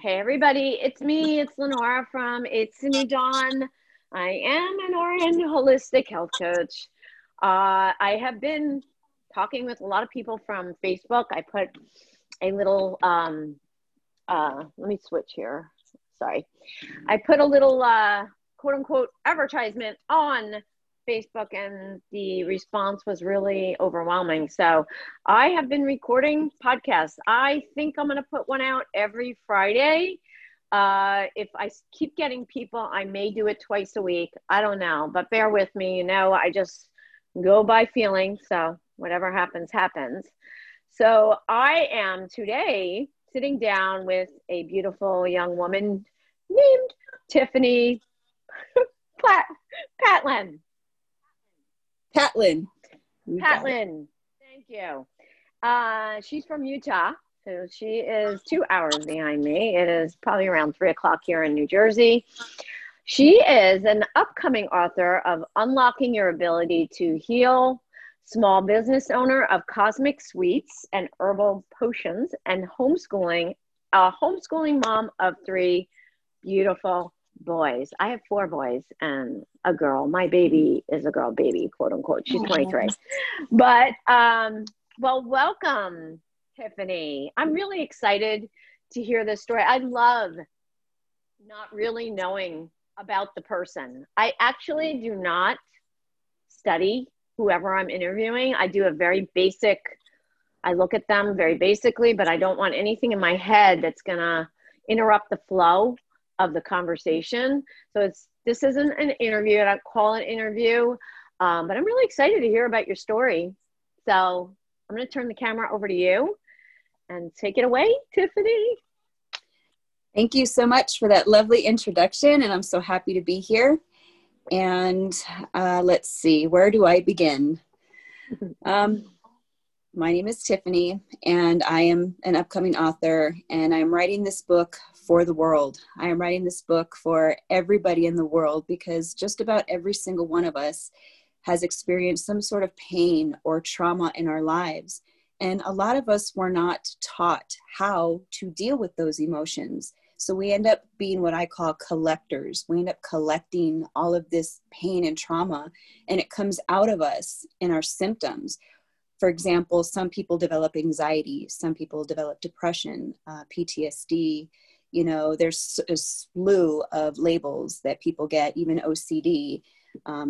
Hey everybody, it's me, it's Lenora from It's a New Dawn. I am an Oregon holistic health coach. I have been talking with a lot of people from Facebook. I put a little, let me switch here, sorry. I put a little quote unquote advertisement on Facebook and the response was really overwhelming. So I have been recording podcasts. I think I'm going to put one out every Friday. If I keep getting people, I may do it twice a week. I don't know, but bear with me. You know, I just go by feeling. So whatever happens, happens. So I am today sitting down with a beautiful young woman named Tiffany Patlin. Patlin. Thank you. She's from Utah, so she is 2 hours behind me. It is probably around 3 o'clock here in New Jersey. She is an upcoming author of Unlocking Your Ability to Heal, small business owner of Cosmic Sweets and Herbal Potions, and homeschooling, a homeschooling mom of 3 beautiful boys. I have 4 boys and a girl. My baby is a girl baby, quote unquote. She's 23. But, well, welcome, Tiffany. I'm really excited to hear this story. I love not really knowing about the person. I actually do not study whoever I'm interviewing. I do a very basic, I look at them very basically, but I don't want anything in my head that's going to interrupt the flow of the conversation. So this isn't an interview. I don't call it an interview, but I'm really excited to hear about your story. So I'm going to turn the camera over to you and take it away, Tiffany. Thank you so much for that lovely introduction, and I'm so happy to be here. And let's see, where do I begin? My name is Tiffany, and I am an upcoming author, and I'm writing this book for the world. I am writing this book for everybody in the world, because just about every single one of us has experienced some sort of pain or trauma in our lives. And a lot of us were not taught how to deal with those emotions. So we end up being what I call collectors. We end up collecting all of this pain and trauma, and it comes out of us in our symptoms. For example, some people develop anxiety, some people develop depression, PTSD, you know, there's a slew of labels that people get, even OCD,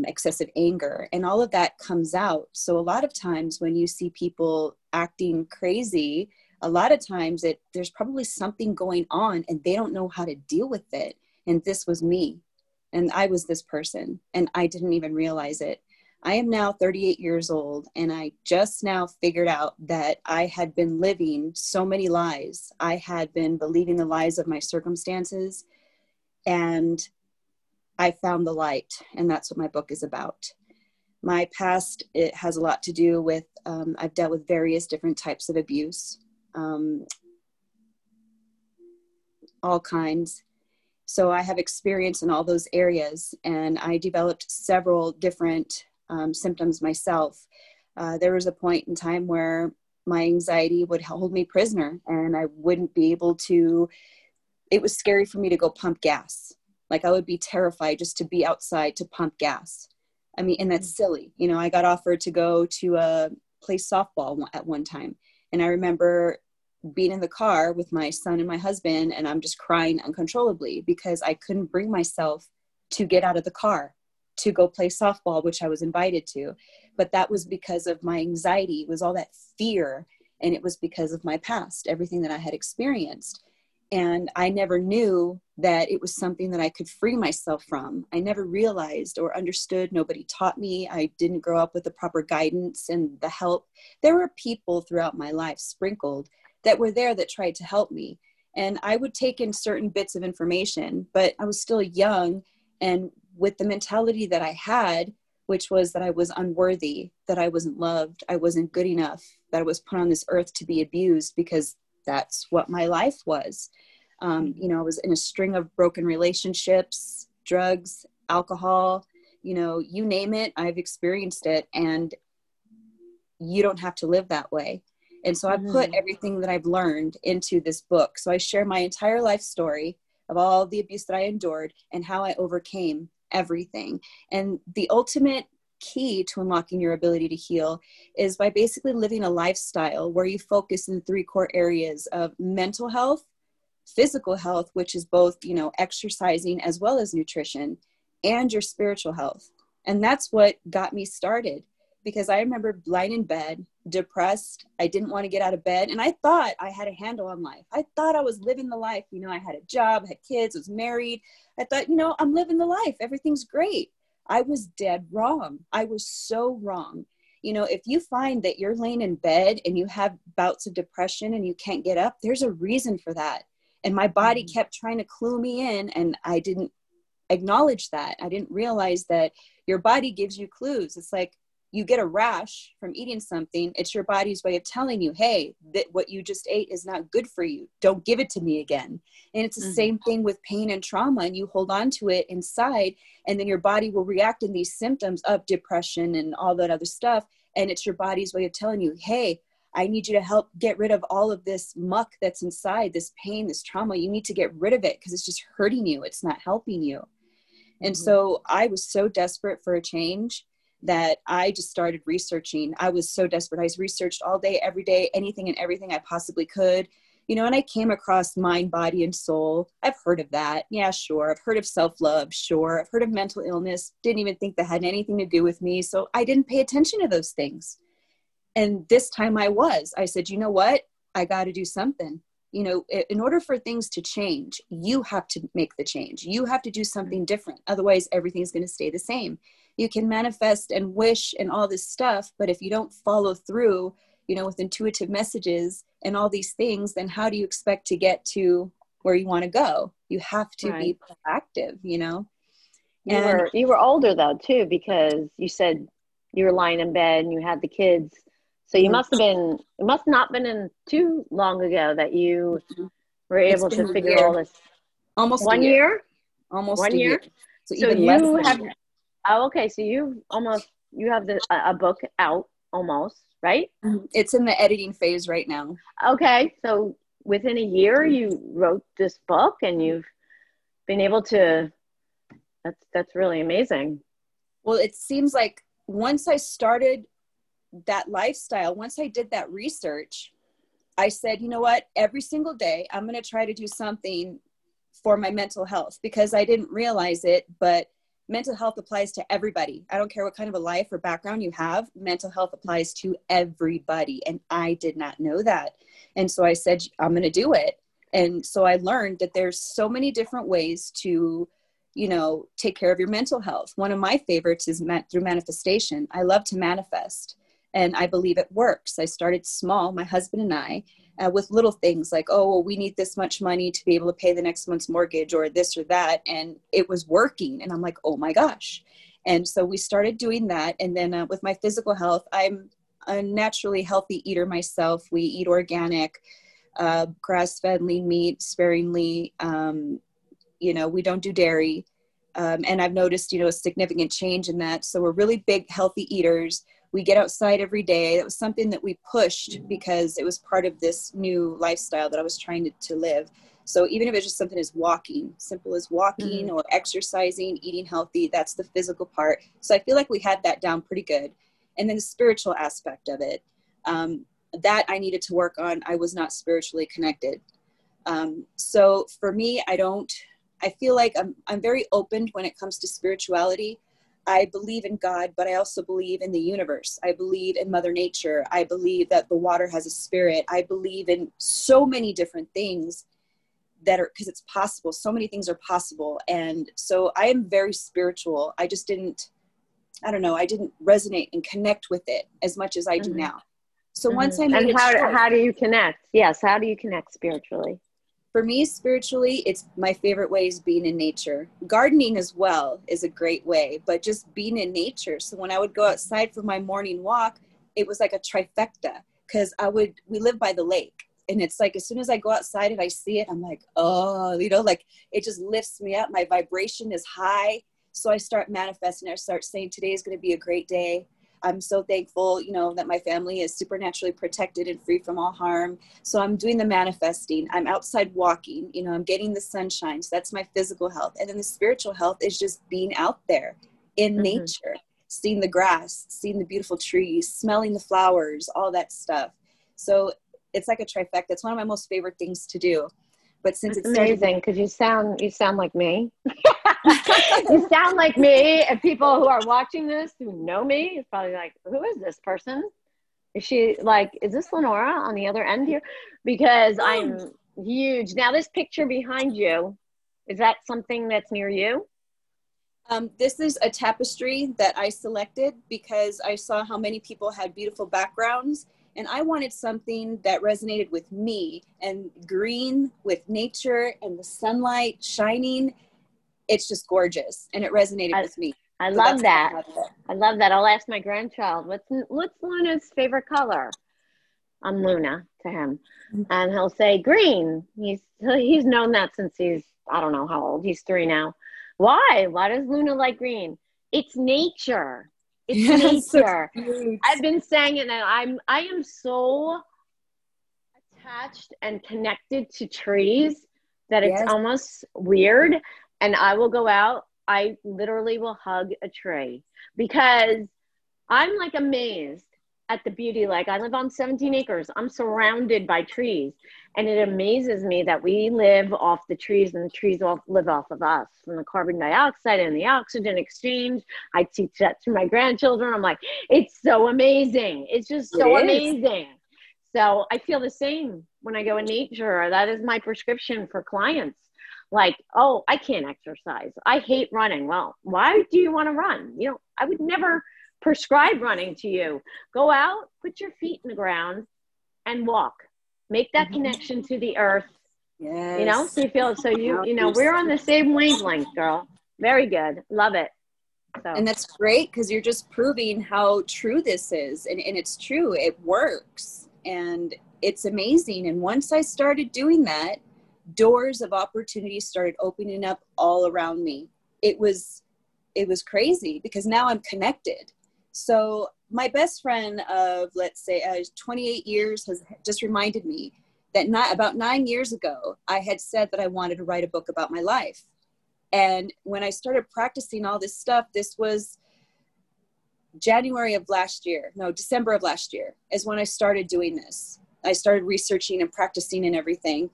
excessive anger, and all of that comes out. So a lot of times when you see people acting crazy, a lot of times there's probably something going on and they don't know how to deal with it. And this was me, and I was this person, and I didn't even realize it. I am now 38 years old, and I just now figured out that I had been living so many lies. I had been believing the lies of my circumstances, and I found the light, and that's what my book is about. My past, it has a lot to do with, I've dealt with various different types of abuse, all kinds. So I have experience in all those areas, and I developed several different symptoms myself. There was a point in time where my anxiety would hold me prisoner, and I wouldn't be able to, it was scary for me to go pump gas. Like, I would be terrified just to be outside to pump gas. I mean, and that's silly. You know, I got offered to go to play softball at one time. And I remember being in the car with my son and my husband, and I'm just crying uncontrollably because I couldn't bring myself to get out of the car to go play softball, which I was invited to. But that was because of my anxiety. It was all that fear. And it was because of my past, everything that I had experienced. And I never knew that it was something that I could free myself from. I never realized or understood. Nobody taught me. I didn't grow up with the proper guidance and the help. There were people throughout my life sprinkled that were there that tried to help me. And I would take in certain bits of information, but I was still young, and with the mentality that I had, which was that I was unworthy, that I wasn't loved, I wasn't good enough, that I was put on this earth to be abused, because that's what my life was. You know, I was in a string of broken relationships, drugs, alcohol, you know, you name it, I've experienced it, and you don't have to live that way. And so I put everything that I've learned into this book. So I share my entire life story of all the abuse that I endured and how I overcame everything. And the ultimate key to unlocking your ability to heal is by basically living a lifestyle where you focus in three core areas of mental health, physical health, which is both, you know, exercising as well as nutrition, and your spiritual health. And that's what got me started, because I remember lying in bed, depressed. I didn't want to get out of bed. And I thought I had a handle on life. I thought I was living the life. You know, I had a job, I had kids, I was married. I thought, you know, I'm living the life. Everything's great. I was dead wrong. I was so wrong. You know, if you find that you're laying in bed and you have bouts of depression and you can't get up, there's a reason for that. And my body kept trying to clue me in, and I didn't acknowledge that. I didn't realize that your body gives you clues. It's like you get a rash from eating something. It's your body's way of telling you, hey, that what you just ate is not good for you. Don't give it to me again. And it's the same thing with pain and trauma, and you hold on to it inside, and then your body will react in these symptoms of depression and all that other stuff. And it's your body's way of telling you, hey, I need you to help get rid of all of this muck that's inside, this pain, this trauma. You need to get rid of it because it's just hurting you. It's not helping you. And so I was so desperate for a change that I just started researching. I was so desperate. I researched all day, every day, anything and everything I possibly could, you know, and I came across mind, body, and soul. I've heard of that. Yeah, sure. I've heard of self-love. Sure. I've heard of mental illness. Didn't even think that had anything to do with me. So I didn't pay attention to those things. And this time I said, you know what? I got to do something. You know, in order for things to change, you have to make the change. You have to do something different. Otherwise, everything's going to stay the same. You can manifest and wish and all this stuff, but if you don't follow through, you know, with intuitive messages and all these things, then how do you expect to get to where you want to go? You have to be proactive, you know? And you were older though, too, because you said you were lying in bed and you had the kids. So you must have been, it must not been in too long ago that you were able to figure all this. Almost 1 year. Almost 1 year. So, even you have, oh, okay. So you have a book out almost, right? It's in the editing phase right now. Okay. So within a year you wrote this book and you've been able to, that's really amazing. Well, it seems like once I started that lifestyle, once I did that research, I said, you know what, every single day I'm going to try to do something for my mental health, because I didn't realize it, but mental health applies to everybody. I don't care what kind of a life or background you have, mental health applies to everybody. And I did not know that. And so I said, I'm going to do it. And so I learned that there's so many different ways to, you know, take care of your mental health. One of my favorites is through manifestation. I love to manifest. And I believe it works. I started small, my husband and I, with little things like, oh, well, we need this much money to be able to pay the next month's mortgage or this or that. And it was working. And I'm like, oh my gosh. And so we started doing that. And then with my physical health, I'm a naturally healthy eater myself. We eat organic, grass-fed lean meat sparingly. You know, we don't do dairy. And I've noticed, you know, a significant change in that. So we're really big, healthy eaters. We get outside every day. That was something that we pushed because it was part of this new lifestyle that I was trying to live. So even if it's just something as walking, simple as walking or exercising, eating healthy, that's the physical part. So I feel like we had that down pretty good. And then the spiritual aspect of it, that I needed to work on. I was not spiritually connected. So for me, I feel like I'm very open when it comes to spirituality. I believe in God, but I also believe in the universe. I believe in Mother Nature. I believe that the water has a spirit. I believe in so many different things that are, because it's possible. So many things are possible. And so I am very spiritual. I just didn't resonate and connect with it as much as I do now. So once I made it start, how do you connect? Yes. How do you connect spiritually? For me, spiritually, it's my favorite way is being in nature. Gardening as well is a great way, but just being in nature. So when I would go outside for my morning walk, it was like a trifecta because we live by the lake. And it's like, as soon as I go outside and I see it, I'm like, oh, you know, like it just lifts me up. My vibration is high. So I start manifesting. I start saying today is going to be a great day. I'm so thankful, you know, that my family is supernaturally protected and free from all harm. So I'm doing the manifesting. I'm outside walking, you know, I'm getting the sunshine. So that's my physical health. And then the spiritual health is just being out there in mm-hmm. nature, seeing the grass, seeing the beautiful trees, smelling the flowers, all that stuff. So it's like a trifecta. It's one of my most favorite things to do. But since it's amazing, because you sound like me. You sound like me, and people who are watching this who know me is probably like, who is this person? Is she like, is this Lenora on the other end here? Because I'm huge. Now this picture behind you, is that something that's near you? This is a tapestry that I selected because I saw how many people had beautiful backgrounds. And I wanted something that resonated with me, and green with nature and the sunlight shining. It's just gorgeous. And it resonated with me. I love that. I love that. I'll ask my grandchild, what's Luna's favorite color? I'm Luna to him. And he'll say green. He's known that since he's, I don't know how old. He's 3 now. Why? Why does Luna like green? It's nature. It's nature. So I've been saying it, and I am so attached and connected to trees that it's almost weird. And I will go out. I literally will hug a tree because I'm like amazed at the beauty. Like I live on 17 acres. I'm surrounded by trees, and it amazes me that we live off the trees, and the trees live off of us, from the carbon dioxide and the oxygen exchange. I teach that to my grandchildren. I'm like, it's so amazing. It's just so amazing. So I feel the same when I go in nature. That is my prescription for clients. Like, oh, I can't exercise. I hate running. Well, why do you want to run? You know, I would never prescribe running to you. Go out, put your feet in the ground and walk. Make that connection to the earth. Yes. You know, so you feel, so you know, we're on the same wavelength, girl. Very good. Love it. So. And that's great, because you're just proving how true this is. And it's true. It works. And it's amazing. And once I started doing that, doors of opportunity started opening up all around me. It was crazy, because now I'm connected. So my best friend of, let's say, 28 years has just reminded me that about 9 years ago, I had said that I wanted to write a book about my life. And when I started practicing all this stuff, this was December of last year is when I started doing this. I started researching and practicing and everything.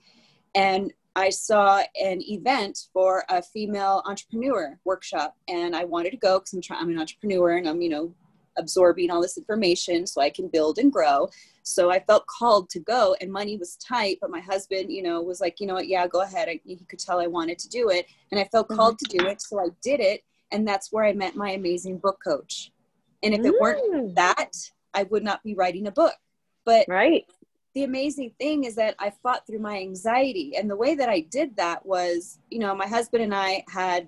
And I saw an event for a female entrepreneur workshop, and I wanted to go because I'm an entrepreneur, and I'm, you know, absorbing all this information so I can build and grow. So I felt called to go, and money was tight, but my husband, you know, was like, you know what? Yeah, go ahead. He could tell I wanted to do it, and I felt called to do it. So I did it. And that's where I met my amazing book coach. And if it weren't for that, I would not be writing a book, but the amazing thing is that I fought through my anxiety. And the way that I did that was, you know, my husband and I had,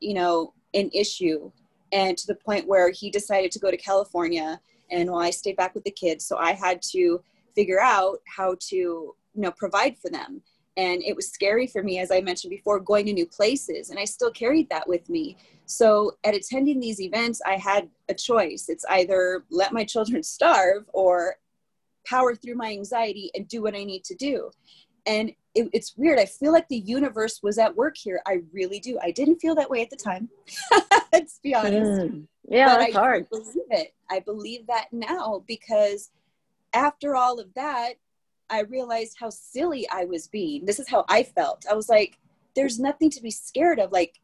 you know, an issue, and to the point where he decided to go to California, and I stayed back with the kids. So I had to figure out how to, you know, provide for them. And it was scary for me, as I mentioned before, going to new places. And I still carried that with me. So at attending these events, I had a choice. It's either let my children starve or power through my anxiety and do what I need to do. And it's weird. I feel like the universe was at work here. I really do. I didn't feel that way at the time. Let's be honest. Yeah, but that's hard. I believe it. I believe that now, because after all of that, I realized how silly I was being. This is how I felt. I was like, there's nothing to be scared of. Like,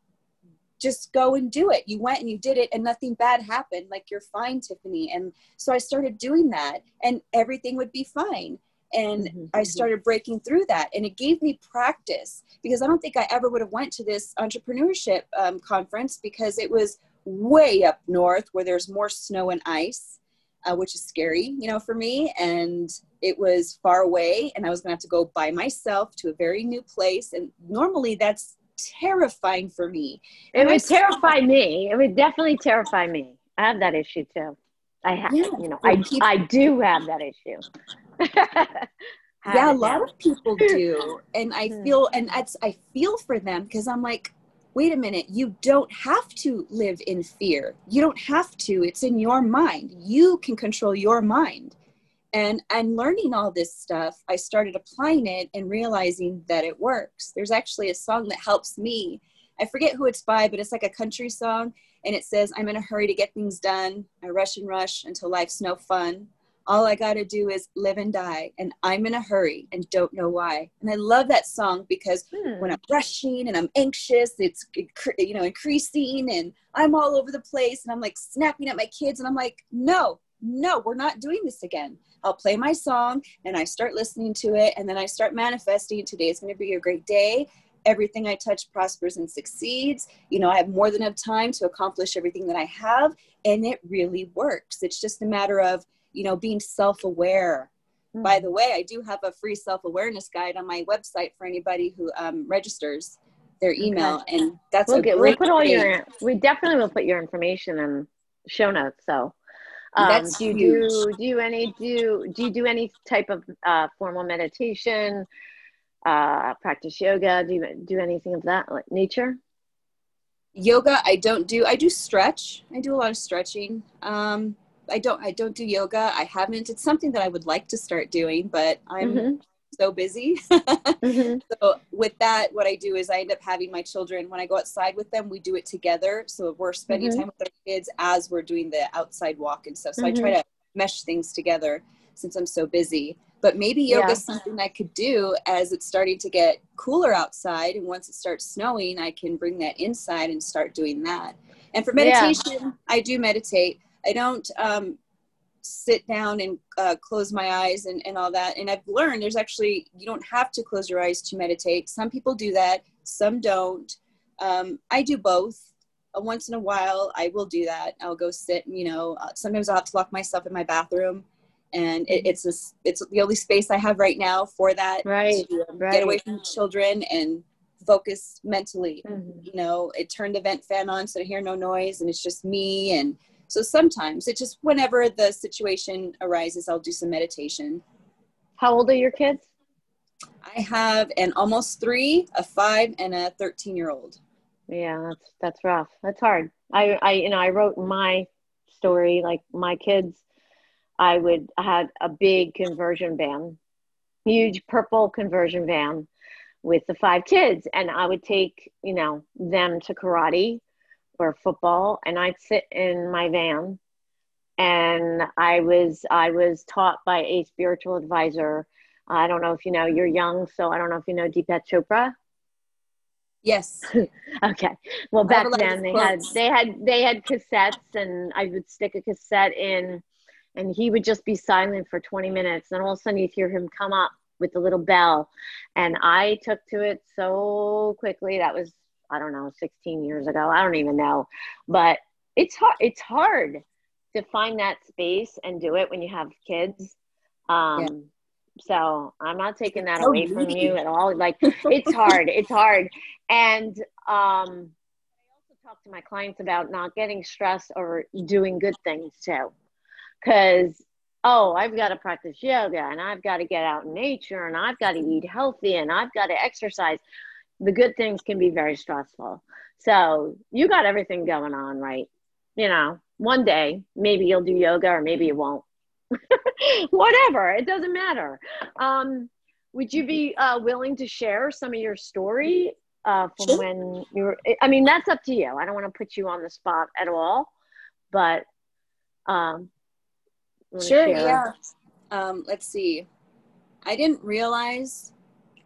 just go and do it. You went and you did it, and nothing bad happened. Like, you're fine, Tiffany. And so I started doing that, and everything would be fine. And I started breaking through that, and it gave me practice, because I don't think I ever would have went to this entrepreneurship conference, because it was way up north where there's more snow and ice, which is scary, you know, for me. And it was far away, and I was going to have to go by myself to a very new place. And normally that's terrifying for me. It would definitely terrify me. I have that issue too. I do have that issue. A lot of people do. And I feel for them, because I'm like, wait a minute, you don't have to live in fear. You don't have to. It's in your mind. You can control your mind. And learning all this stuff, I started applying it and realizing that it works. There's actually a song that helps me. I forget who it's by, but it's like a country song. And it says, I'm in a hurry to get things done. I rush and rush until life's no fun. All I got to do is live and die. And I'm in a hurry and don't know why. And I love that song because when I'm rushing and I'm anxious, it's, you know, increasing and I'm all over the place. And I'm like snapping at my kids and I'm like, no, we're not doing this again. I'll play my song and I start listening to it. And then I start manifesting. Today is going to be a great day. Everything I touch prospers and succeeds. You know, I have more than enough time to accomplish everything that I have. And it really works. It's just a matter of, you know, being self-aware. Mm-hmm. By the way, I do have a free self-awareness guide on my website for anybody who registers their email. Okay. And that's we definitely will put your information in show notes. So that's huge. Do you do any type of formal meditation? Practice yoga? Do you do anything of that like nature? Yoga, I don't do. I do stretch. I do a lot of stretching. I don't do yoga. I haven't. It's something that I would like to start doing, but I'm so busy. Mm-hmm. So with that, what I do is I end up having my children, when I go outside with them, we do it together. So we're spending time with our kids as we're doing the outside walk and stuff. So I try to mesh things together since I'm so busy. But maybe yoga is something I could do as it's starting to get cooler outside. And once it starts snowing, I can bring that inside and start doing that. And for meditation, I do meditate. I don't sit down and close my eyes and all that. And I've learned there's actually, you don't have to close your eyes to meditate. Some people do that. Some don't. I do both. Once in a while, I will do that. I'll go sit, and, you know, sometimes I'll have to lock myself in my bathroom. And it's the only space I have right now for that. Right. To get away from children and focus mentally. Mm-hmm. You know, it turned the vent fan on, so I hear no noise and it's just me. And so sometimes it's just whenever the situation arises, I'll do some meditation. How old are your kids? I have an almost 3, a 5 and a 13-year-old. Yeah. That's rough. That's hard. I, you know, I wrote my story, like my kids, I had a big conversion van, huge purple conversion van with the 5 kids. And I would take, you know, them to karate or football. And I'd sit in my van. And I was taught by a spiritual advisor. I don't know if you know, you're young. So I don't know if you know Deepak Chopra. Yes. Okay. Well, back then they had cassettes and I would stick a cassette in. And he would just be silent for 20 minutes. And all of a sudden you'd hear him come up with the little bell. And I took to it so quickly. That was, I don't know, 16 years ago. I don't even know. But it's hard to find that space and do it when you have kids. So I'm not taking that away from you at all. Like it's hard. It's hard. And I also talk to my clients about not getting stressed or doing good things too. Because, I've got to practice yoga and I've got to get out in nature and I've got to eat healthy and I've got to exercise. The good things can be very stressful. So you got everything going on, right? You know, one day, maybe you'll do yoga or maybe you won't. Whatever. It doesn't matter. Would you be willing to share some of your story from when you were, I mean, that's up to you. I don't want to put you on the spot at all, but, sure. Yeah. Let's see. I didn't realize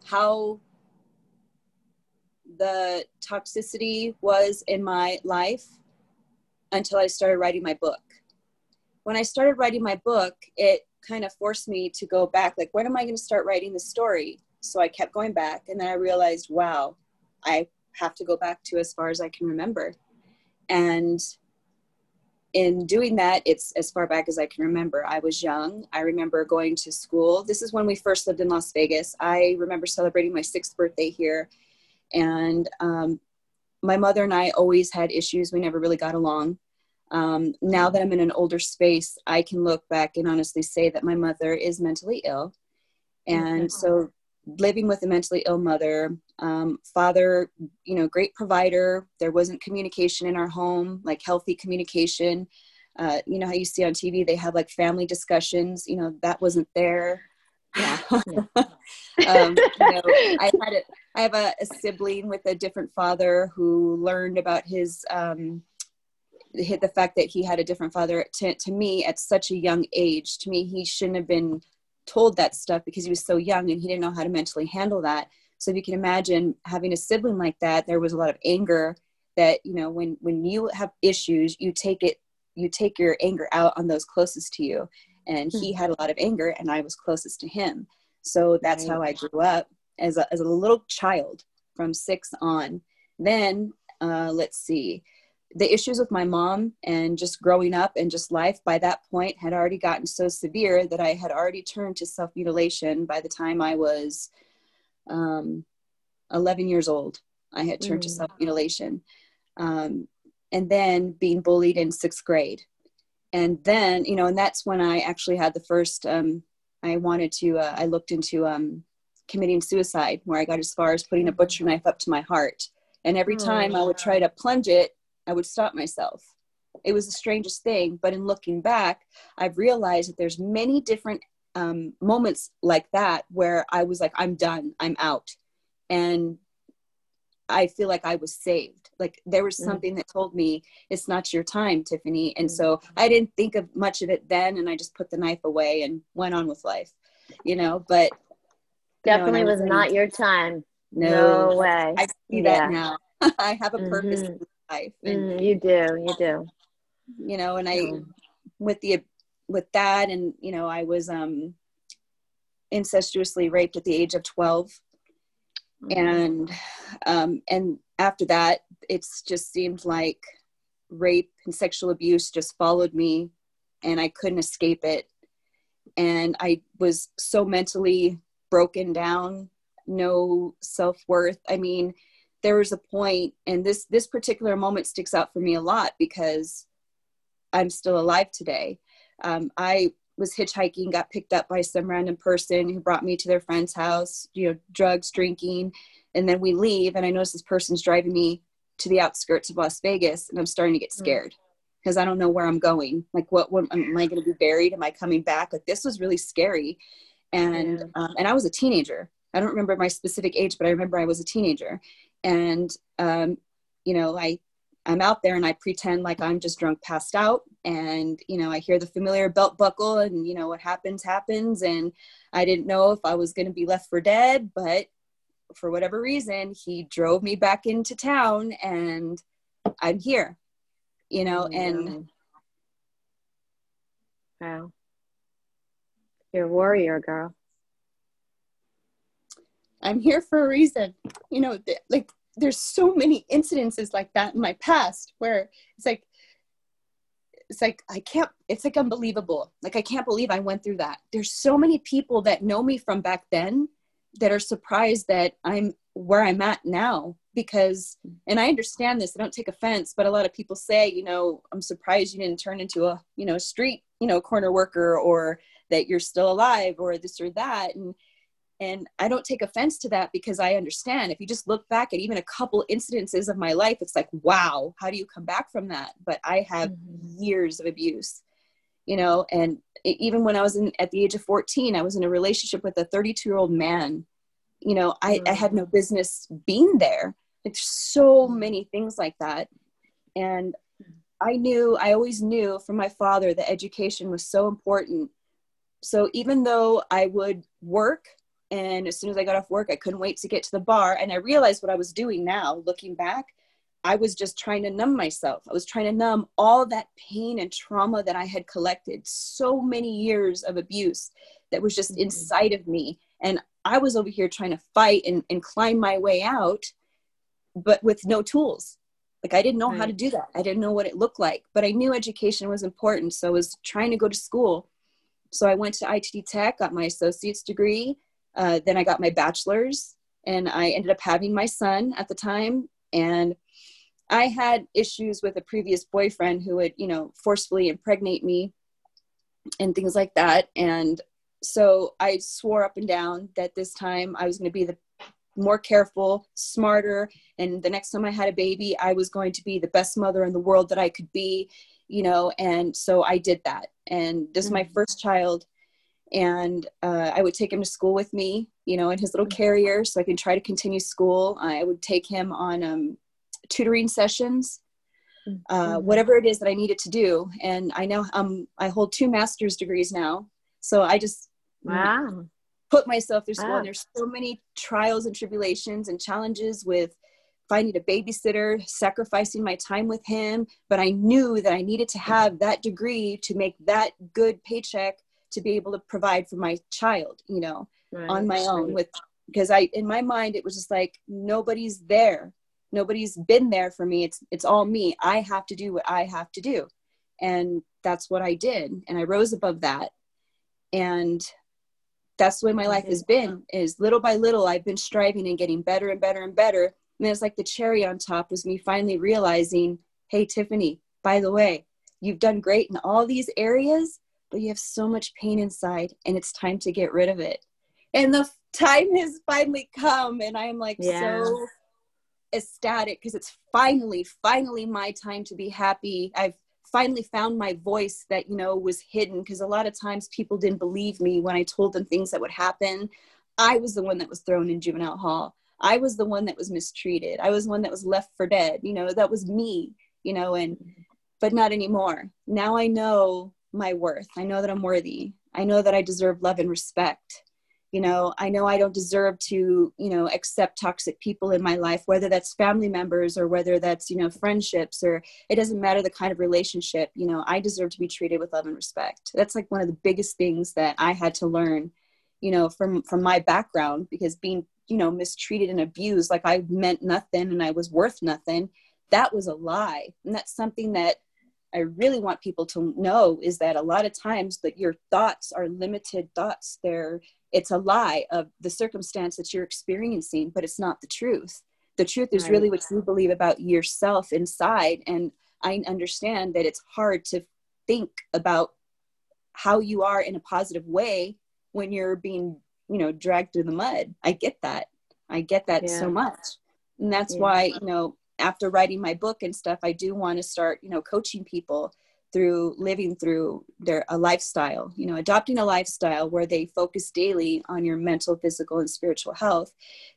how the toxicity was in my life until I started writing my book. When I started writing my book, it kind of forced me to go back. Like, when am I going to start writing the story? So I kept going back. And then I realized, wow, I have to go back to as far as I can remember. And in doing that, it's as far back as I can remember. I was young. I remember going to school. This is when we first lived in Las Vegas. I remember celebrating my 6th birthday here. And my mother and I always had issues. We never really got along. Now that I'm in an older space, I can look back and honestly say that my mother is mentally ill. And so living with a mentally ill mother, father, you know, great provider. There wasn't communication in our home, like healthy communication. You know how you see on TV, they have like family discussions, you know, that wasn't there. Yeah. You know, I have a sibling with a different father who learned about his, the fact that he had a different father to me at such a young age. To me, he shouldn't have been told that stuff because he was so young and he didn't know how to mentally handle that. So if you can imagine having a sibling like that, there was a lot of anger that, you know, when you have issues, you take your anger out on those closest to you. And he had a lot of anger and I was closest to him. So that's how I grew up as a little child from 6 on. Then, let's see, the issues with my mom and just growing up and just life by that point had already gotten so severe that I had already turned to self-mutilation by the time I was 11 years old. I had turned to self-mutilation. And then being bullied in 6th grade. And then, you know, and that's when I actually had the first, I looked into committing suicide, where I got as far as putting a butcher knife up to my heart. And every time I would try to plunge it, I would stop myself. It was the strangest thing. But in looking back, I've realized that there's many different moments like that where I was like, I'm done, I'm out. And I feel like I was saved. Like there was something that told me, it's not your time, Tiffany. And so I didn't think of much of it then. And I just put the knife away and went on with life, you know, but definitely was not your time. No way. I see that now. I have a purpose in life. And, you do. You know, and with that, and, you know, I was incestuously raped at the age of 12. And after that, it's just seemed like rape and sexual abuse just followed me and I couldn't escape it. And I was so mentally broken down, no self-worth. I mean, there was a point, and this particular moment sticks out for me a lot because I'm still alive today. I was hitchhiking, got picked up by some random person who brought me to their friend's house, you know, drugs, drinking. And then we leave. And I notice this person's driving me to the outskirts of Las Vegas. And I'm starting to get scared because I don't know where I'm going. Like, what am I going to be buried? Am I coming back? Like, this was really scary. And, and I was a teenager. I don't remember my specific age, but I remember I was a teenager. And, you know, I'm out there and I pretend like I'm just drunk, passed out. And, you know, I hear the familiar belt buckle and, you know, what happens, happens. And I didn't know if I was going to be left for dead, but for whatever reason, he drove me back into town and I'm here, you know, and. Wow. You're a warrior, girl. I'm here for a reason, you know, like. There's so many incidences like that in my past where it's like, it's like unbelievable. Like, I can't believe I went through that. There's so many people that know me from back then that are surprised that I'm where I'm at now because, and I understand this, I don't take offense, but a lot of people say, you know, I'm surprised you didn't turn into a, you know, street, you know, corner worker, or that you're still alive, or this or that. And I don't take offense to that because I understand if you just look back at even a couple incidences of my life, it's like, wow, how do you come back from that? But I have years of abuse, you know, and even when I was at the age of 14, I was in a relationship with a 32-year-old man. You know, I had no business being there. It's so many things like that. And I always knew from my father that education was so important. So even though I would work, and as soon as I got off work, I couldn't wait to get to the bar. And I realized what I was doing now, looking back, I was just trying to numb myself. I was trying to numb all that pain and trauma that I had collected. So many years of abuse that was just inside of me. And I was over here trying to fight and climb my way out, but with no tools. Like, I didn't know how to do that. I didn't know what it looked like, but I knew education was important. So I was trying to go to school. So I went to ITT Tech, got my associate's degree. Then I got my bachelor's and I ended up having my son at the time. And I had issues with a previous boyfriend who would, you know, forcefully impregnate me and things like that. And So I swore up and down that this time I was going to be the more careful, smarter. And the next time I had a baby, I was going to be the best mother in the world that I could be, you know? And so I did that. And this is my first child. And I would take him to school with me, you know, in his little carrier so I can try to continue school. I would take him on tutoring sessions, whatever it is that I needed to do. And I now I hold 2 master's degrees now. So I just put myself through school. Wow. And there's so many trials and tribulations and challenges with finding a babysitter, sacrificing my time with him. But I knew that I needed to have that degree to make that good paycheck to be able to provide for my child, you know, on my own with, because I, in my mind, it was just like, nobody's there. Nobody's been there for me. It's all me. I have to do what I have to do. And that's what I did. And I rose above that. And that's the way my life has been, is little by little, I've been striving and getting better and better and better. And it's like the cherry on top was me finally realizing, hey, Tiffany, by the way, you've done great in all these areas, but you have so much pain inside and it's time to get rid of it. And the time has finally come. And I'm like, so ecstatic because it's finally my time to be happy. I've finally found my voice that, you know, was hidden, because a lot of times people didn't believe me when I told them things that would happen. I was the one that was thrown in juvenile hall. I was the one that was mistreated. I was the one that was left for dead. You know, that was me, you know, and, but not anymore. Now I know my worth. I know that I'm worthy. I know that I deserve love and respect. You know I don't deserve to, you know, accept toxic people in my life, whether that's family members or whether that's, you know, friendships, or it doesn't matter the kind of relationship, you know, I deserve to be treated with love and respect. That's like one of the biggest things that I had to learn, you know, from my background, because being, you know, mistreated and abused, like I meant nothing and I was worth nothing. That was a lie. And that's something that I really want people to know, is that a lot of times that your thoughts are limited thoughts. It's a lie of the circumstance that you're experiencing, but it's not the truth. The truth is really what you believe about yourself inside. And I understand that it's hard to think about how you are in a positive way when you're being, you know, dragged through the mud. I get that. So much. And that's why, you know, after writing my book and stuff, I do want to start, you know, coaching people through living through a lifestyle, you know, adopting a lifestyle where they focus daily on your mental, physical, and spiritual health,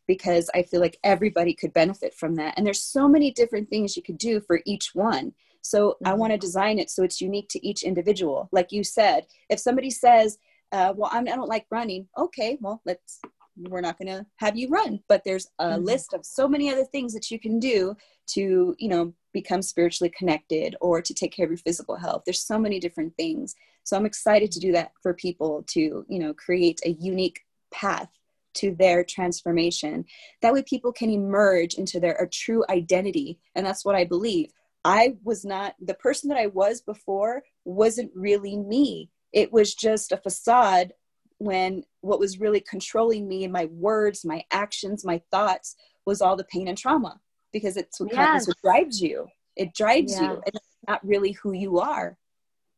because I feel like everybody could benefit from that. And there's so many different things you could do for each one. So I want to design it so it's unique to each individual. Like you said, if somebody says, well, I don't like running. Okay, well, we're not going to have you run, but there's a list of so many other things that you can do to, you know, become spiritually connected or to take care of your physical health. There's so many different things. So I'm excited to do that for people to, you know, create a unique path to their transformation. That way people can emerge into their true identity. And that's what I believe. I was not, the person that I was before wasn't really me. It was just a facade, when what was really controlling me in my words, my actions, my thoughts was all the pain and trauma, because it's what happens, what drives you. It drives you, and it's not really who you are.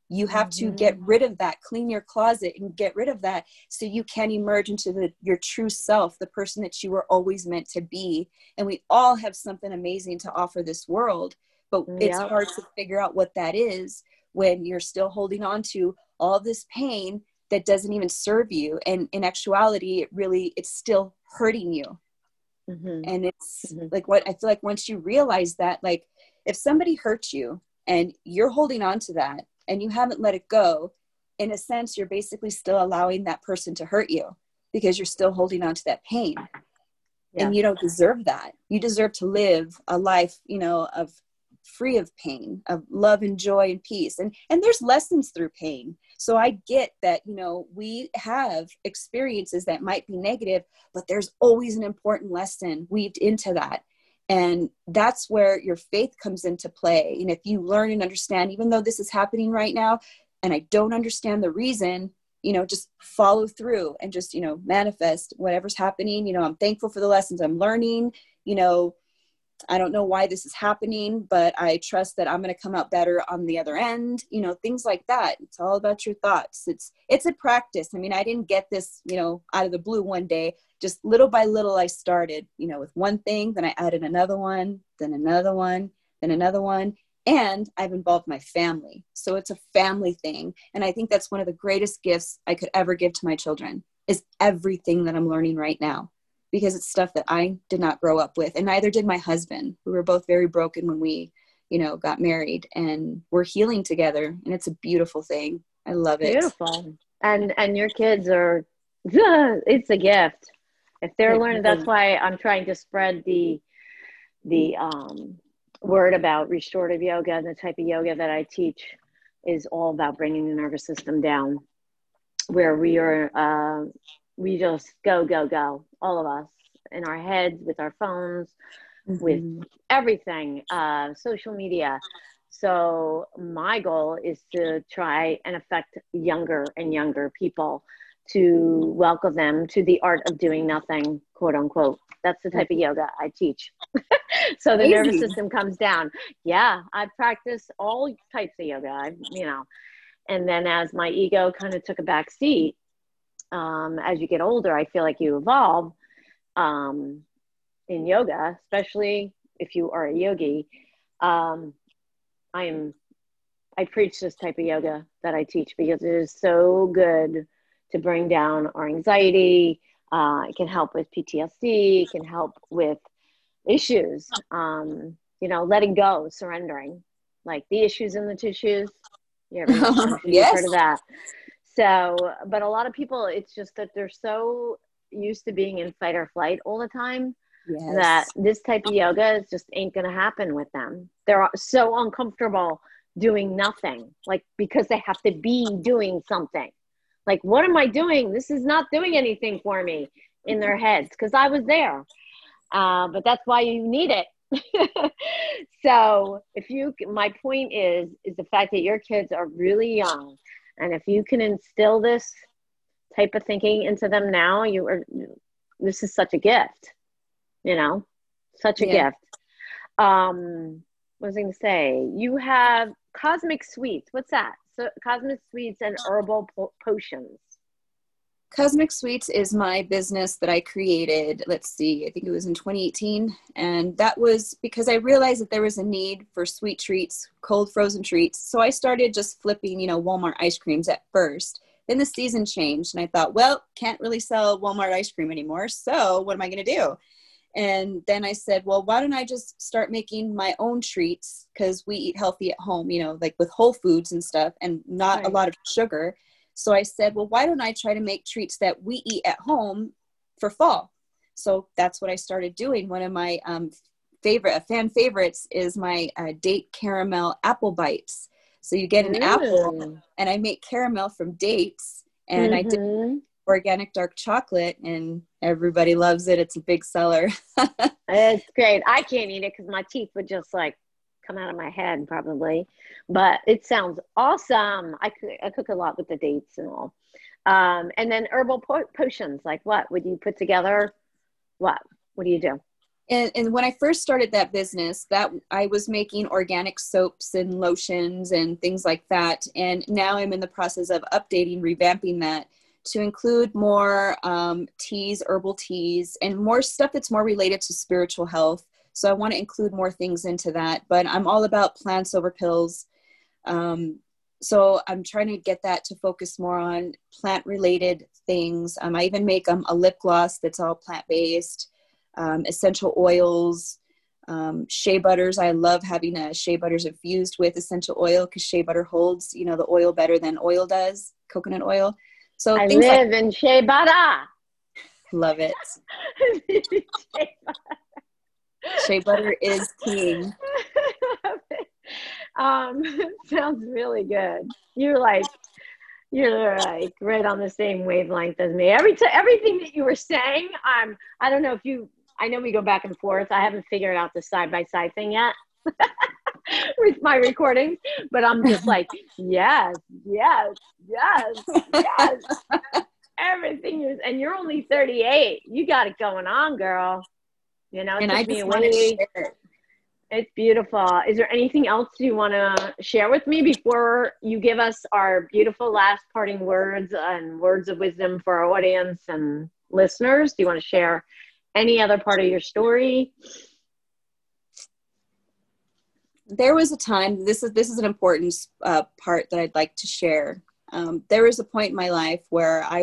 You have to get rid of that, clean your closet and get rid of that, so you can emerge into your true self, the person that you were always meant to be. And we all have something amazing to offer this world, but it's hard to figure out what that is when you're still holding on to all this pain that doesn't even serve you. And in actuality, it's still hurting you. And it's like, what I feel like once you realize that, like if somebody hurts you and you're holding on to that and you haven't let it go, in a sense, you're basically still allowing that person to hurt you, because you're still holding on to that pain. And you don't deserve that. You deserve to live a life, you know, of free of pain, of love and joy and peace. And there's lessons through pain. So I get that, you know, we have experiences that might be negative, but there's always an important lesson weaved into that. And that's where your faith comes into play. And if you learn and understand, even though this is happening right now and I don't understand the reason, you know, just follow through and just, you know, manifest whatever's happening. You know, I'm thankful for the lessons I'm learning, you know, I don't know why this is happening, but I trust that I'm going to come out better on the other end, you know, things like that. It's all about your thoughts. It's a practice. I mean, I didn't get this, you know, out of the blue one day. Just little by little, I started, you know, with one thing, then I added another one, then another one, then another one. And I've involved my family. So it's a family thing. And I think that's one of the greatest gifts I could ever give to my children is everything that I'm learning right now, because it's stuff that I did not grow up with. And neither did my husband. We were both very broken when we, you know, got married, and we're healing together. And it's a beautiful thing. I love it. Beautiful. And your kids are, it's a gift. If they're learning, that's why I'm trying to spread the word about restorative yoga, and the type of yoga that I teach is all about bringing the nervous system down, where we are, we just go, go, go, all of us in our heads, with our phones, mm-hmm. with everything, social media. So my goal is to try and affect younger and younger people, to welcome them to the art of doing nothing, quote unquote. That's the type of yoga I teach. So the nervous system comes down. Yeah, I practice all types of yoga, you know. And then as my ego kind of took a back seat, as you get older, I feel like you evolve in yoga, especially if you are a yogi. I preach this type of yoga that I teach because it is so good to bring down our anxiety. It can help with PTSD, it can help with issues, you know, letting go, surrendering, like the issues in the tissues. You ever yes. heard of that? So, but a lot of people, it's just that they're so used to being in fight or flight all the time yes. that this type of yoga is just ain't going to happen with them. They're so uncomfortable doing nothing, like, because they have to be doing something. Like, what am I doing? This is not doing anything for me, in their heads, because I was there. But that's why you need it. So my point is the fact that your kids are really young. And if you can instill this type of thinking into them now, this is such a gift, you know, such a gift. What was I going to say? You have Cosmic Sweets. What's that? So Cosmic Sweets and Herbal Potions. Cosmic Sweets is my business that I created, let's see, I think it was in 2018. And that was because I realized that there was a need for sweet treats, cold frozen treats. So I started just flipping, you know, Walmart ice creams at first. Then the season changed and I thought, well, can't really sell Walmart ice cream anymore. So what am I going to do? And then I said, well, why don't I just start making my own treats? Because we eat healthy at home, you know, like with whole foods and stuff, and not a lot of sugar. So I said, well, why don't I try to make treats that we eat at home for fall? So that's what I started doing. One of my fan favorites is my date caramel apple bites. So you get an apple, and I make caramel from dates, and I did organic dark chocolate, and everybody loves it. It's a big seller. It's great. I can't eat it because my teeth would just like come out of my head probably, but it sounds awesome. I cook a lot with the dates and all. And then herbal potions, like what would you put together? What do you do? And when I first started that business, that I was making organic soaps and lotions and things like that. And now I'm in the process of updating, revamping that to include more teas, herbal teas, and more stuff that's more related to spiritual health. So I want to include more things into that, but I'm all about plants over pills. So I'm trying to get that to focus more on plant-related things. I even make a lip gloss that's all plant-based, essential oils, shea butters. I love having shea butters infused with essential oil because shea butter holds, you know, the oil better than oil does, coconut oil. So I live in shea butter. Love it. Shea butter. Shea butter is king. Sounds really good. You're like right on the same wavelength as me. Everything that you were saying, I don't know if you, I know we go back and forth. I haven't figured out the side-by-side thing yet with my recording, but I'm just like, yes. Everything is, and you're only 38. You got it going on, girl. You know, and I just want to share it. It's beautiful. Is there anything else you want to share with me before you give us our beautiful last parting words and words of wisdom for our audience and listeners? Do you want to share any other part of your story? There was a time, this is an important part that I'd like to share. There was a point in my life where I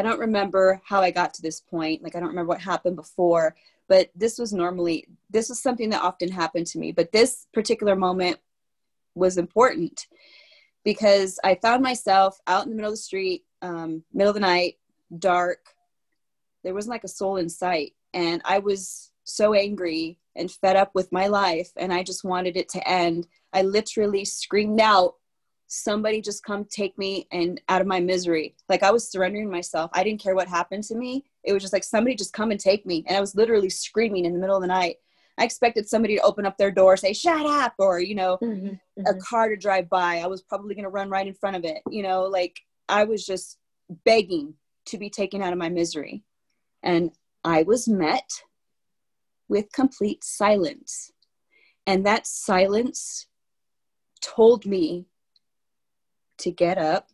don't remember how I got to this point. Like, I don't remember what happened before, but this is something that often happened to me. But this particular moment was important because I found myself out in the middle of the street, middle of the night, dark. There wasn't like a soul in sight. And I was so angry and fed up with my life. And I just wanted it to end. I literally screamed out, "Somebody just come take me and out of my misery." Like, I was surrendering myself. I didn't care what happened to me. It was just like, somebody just come and take me. And I was literally screaming in the middle of the night. I expected somebody to open up their door, say, "Shut up," or, a car to drive by. I was probably going to run right in front of it. I was just begging to be taken out of my misery. And I was met with complete silence. And that silence told me to get up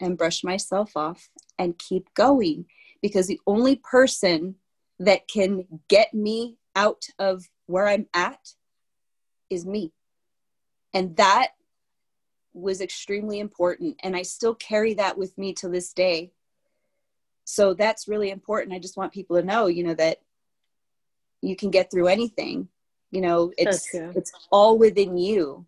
and brush myself off and keep going, because the only person that can get me out of where I'm at is me. And that was extremely important. And I still carry that with me to this day. So that's really important. I just want people to know, that you can get through anything. It's all within you.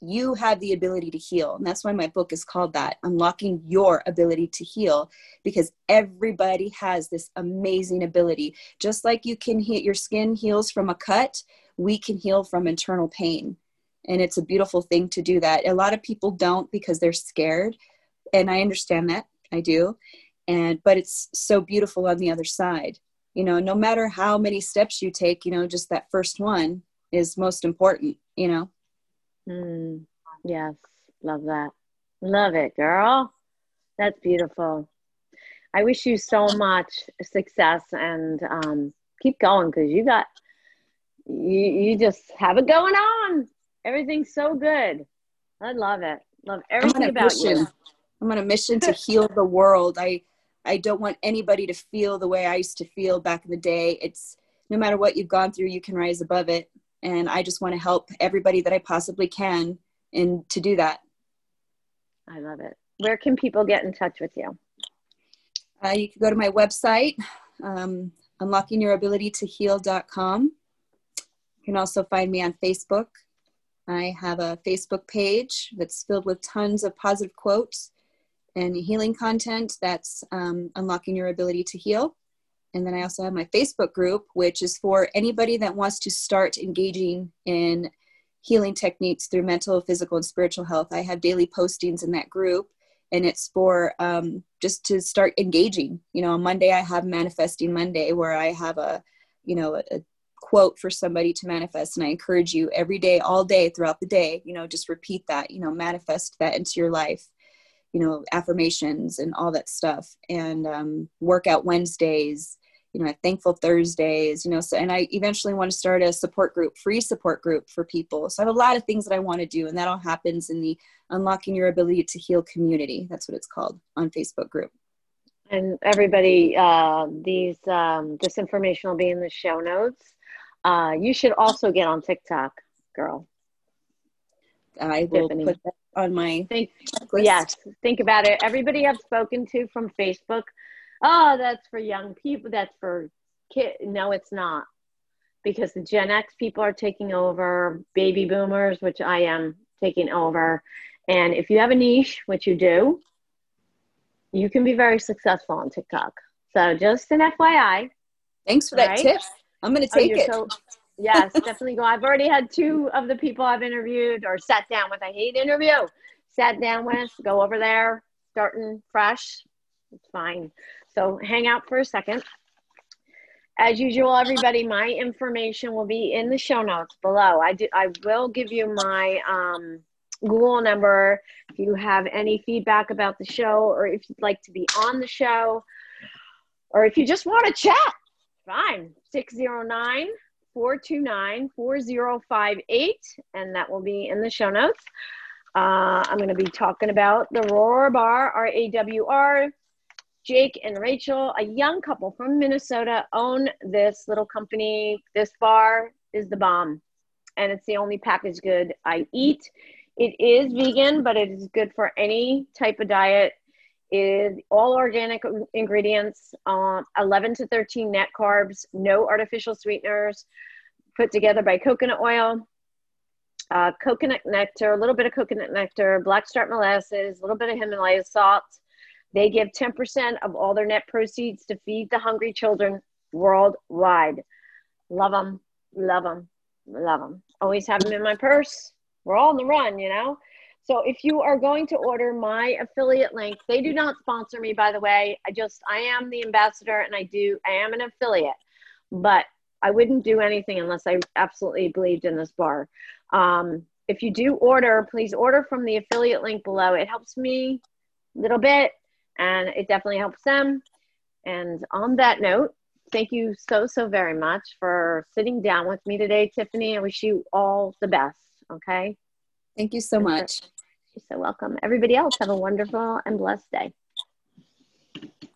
You have the ability to heal. And that's why my book is called that, Unlocking Your Ability to Heal, because everybody has this amazing ability. Just like you can heal, your skin heals from a cut, we can heal from internal pain. And it's a beautiful thing to do that. A lot of people don't because they're scared. And I understand that. I do. But it's so beautiful on the other side. No matter how many steps you take, just that first one is most important, Yes. Love that. Love it, girl. That's beautiful. I wish you so much success and keep going, because you just have it going on. Everything's so good. I love it. Love everything about you. I'm on a mission to heal the world. I don't want anybody to feel the way I used to feel back in the day. It's no matter what you've gone through, you can rise above it. And I just want to help everybody that I possibly can and to do that. I love it. Where can people get in touch with you? You can go to my website, unlockingyouabilitytoheal.com. You can also find me on Facebook. I have a Facebook page that's filled with tons of positive quotes and healing content. That's Unlocking Your Ability to Heal. And then I also have my Facebook group, which is for anybody that wants to start engaging in healing techniques through mental, physical, and spiritual health. I have daily postings in that group, and it's for just to start engaging. On Monday I have Manifesting Monday, where I have a quote for somebody to manifest, and I encourage you every day, all day, throughout the day, just repeat that, manifest that into your life. Affirmations and all that stuff, and workout Wednesdays, thankful Thursdays, so, and I eventually want to start a free support group for people. So I have a lot of things that I want to do, and that all happens in the Unlocking Your Ability to Heal community. That's what it's called on Facebook group. And everybody, this information will be in the show notes. You should also get on TikTok, girl. I will put that on my checklist. Yes, think about it. Everybody I've spoken to from Facebook, "Oh, that's for young people. That's for kids." No, it's not. Because the Gen X people are taking over, baby boomers, which I am taking over. And if you have a niche, which you do, you can be very successful on TikTok. So just an FYI. Thanks for that tip. I'm going to take it. Yes, definitely go. I've already had two of the people I've interviewed or sat down with. I hate interview. Sat down with, go over there, starting fresh. It's fine. So hang out for a second. As usual, everybody, my information will be in the show notes below. I will give you my Google number if you have any feedback about the show, or if you'd like to be on the show, or if you just want to chat. Fine. 609- 429-4058, and that will be in the show notes. I'm going to be talking about the Roar Bar, R-A-W-R. Jake and Rachel, a young couple from Minnesota, own this little company. This bar is the bomb, and it's the only packaged good I eat. It is vegan, but it is good for any type of diet. It is all organic ingredients, 11 to 13 net carbs, no artificial sweeteners, put together by coconut oil, coconut nectar, a little bit of coconut nectar, blackstrap molasses, a little bit of Himalaya salt. They give 10% of all their net proceeds to feed the hungry children worldwide. Love them, love them, love them. Always have them in my purse. We're all on the run, you know? So if you are going to order my affiliate link, they do not sponsor me, by the way. I am the ambassador, and I am an affiliate, but I wouldn't do anything unless I absolutely believed in this bar. If you do order, please order from the affiliate link below. It helps me a little bit, and it definitely helps them. And on that note, thank you so, so very much for sitting down with me today, Tiffany. I wish you all the best, okay? Thank you so much. You're so welcome. Everybody else, have a wonderful and blessed day.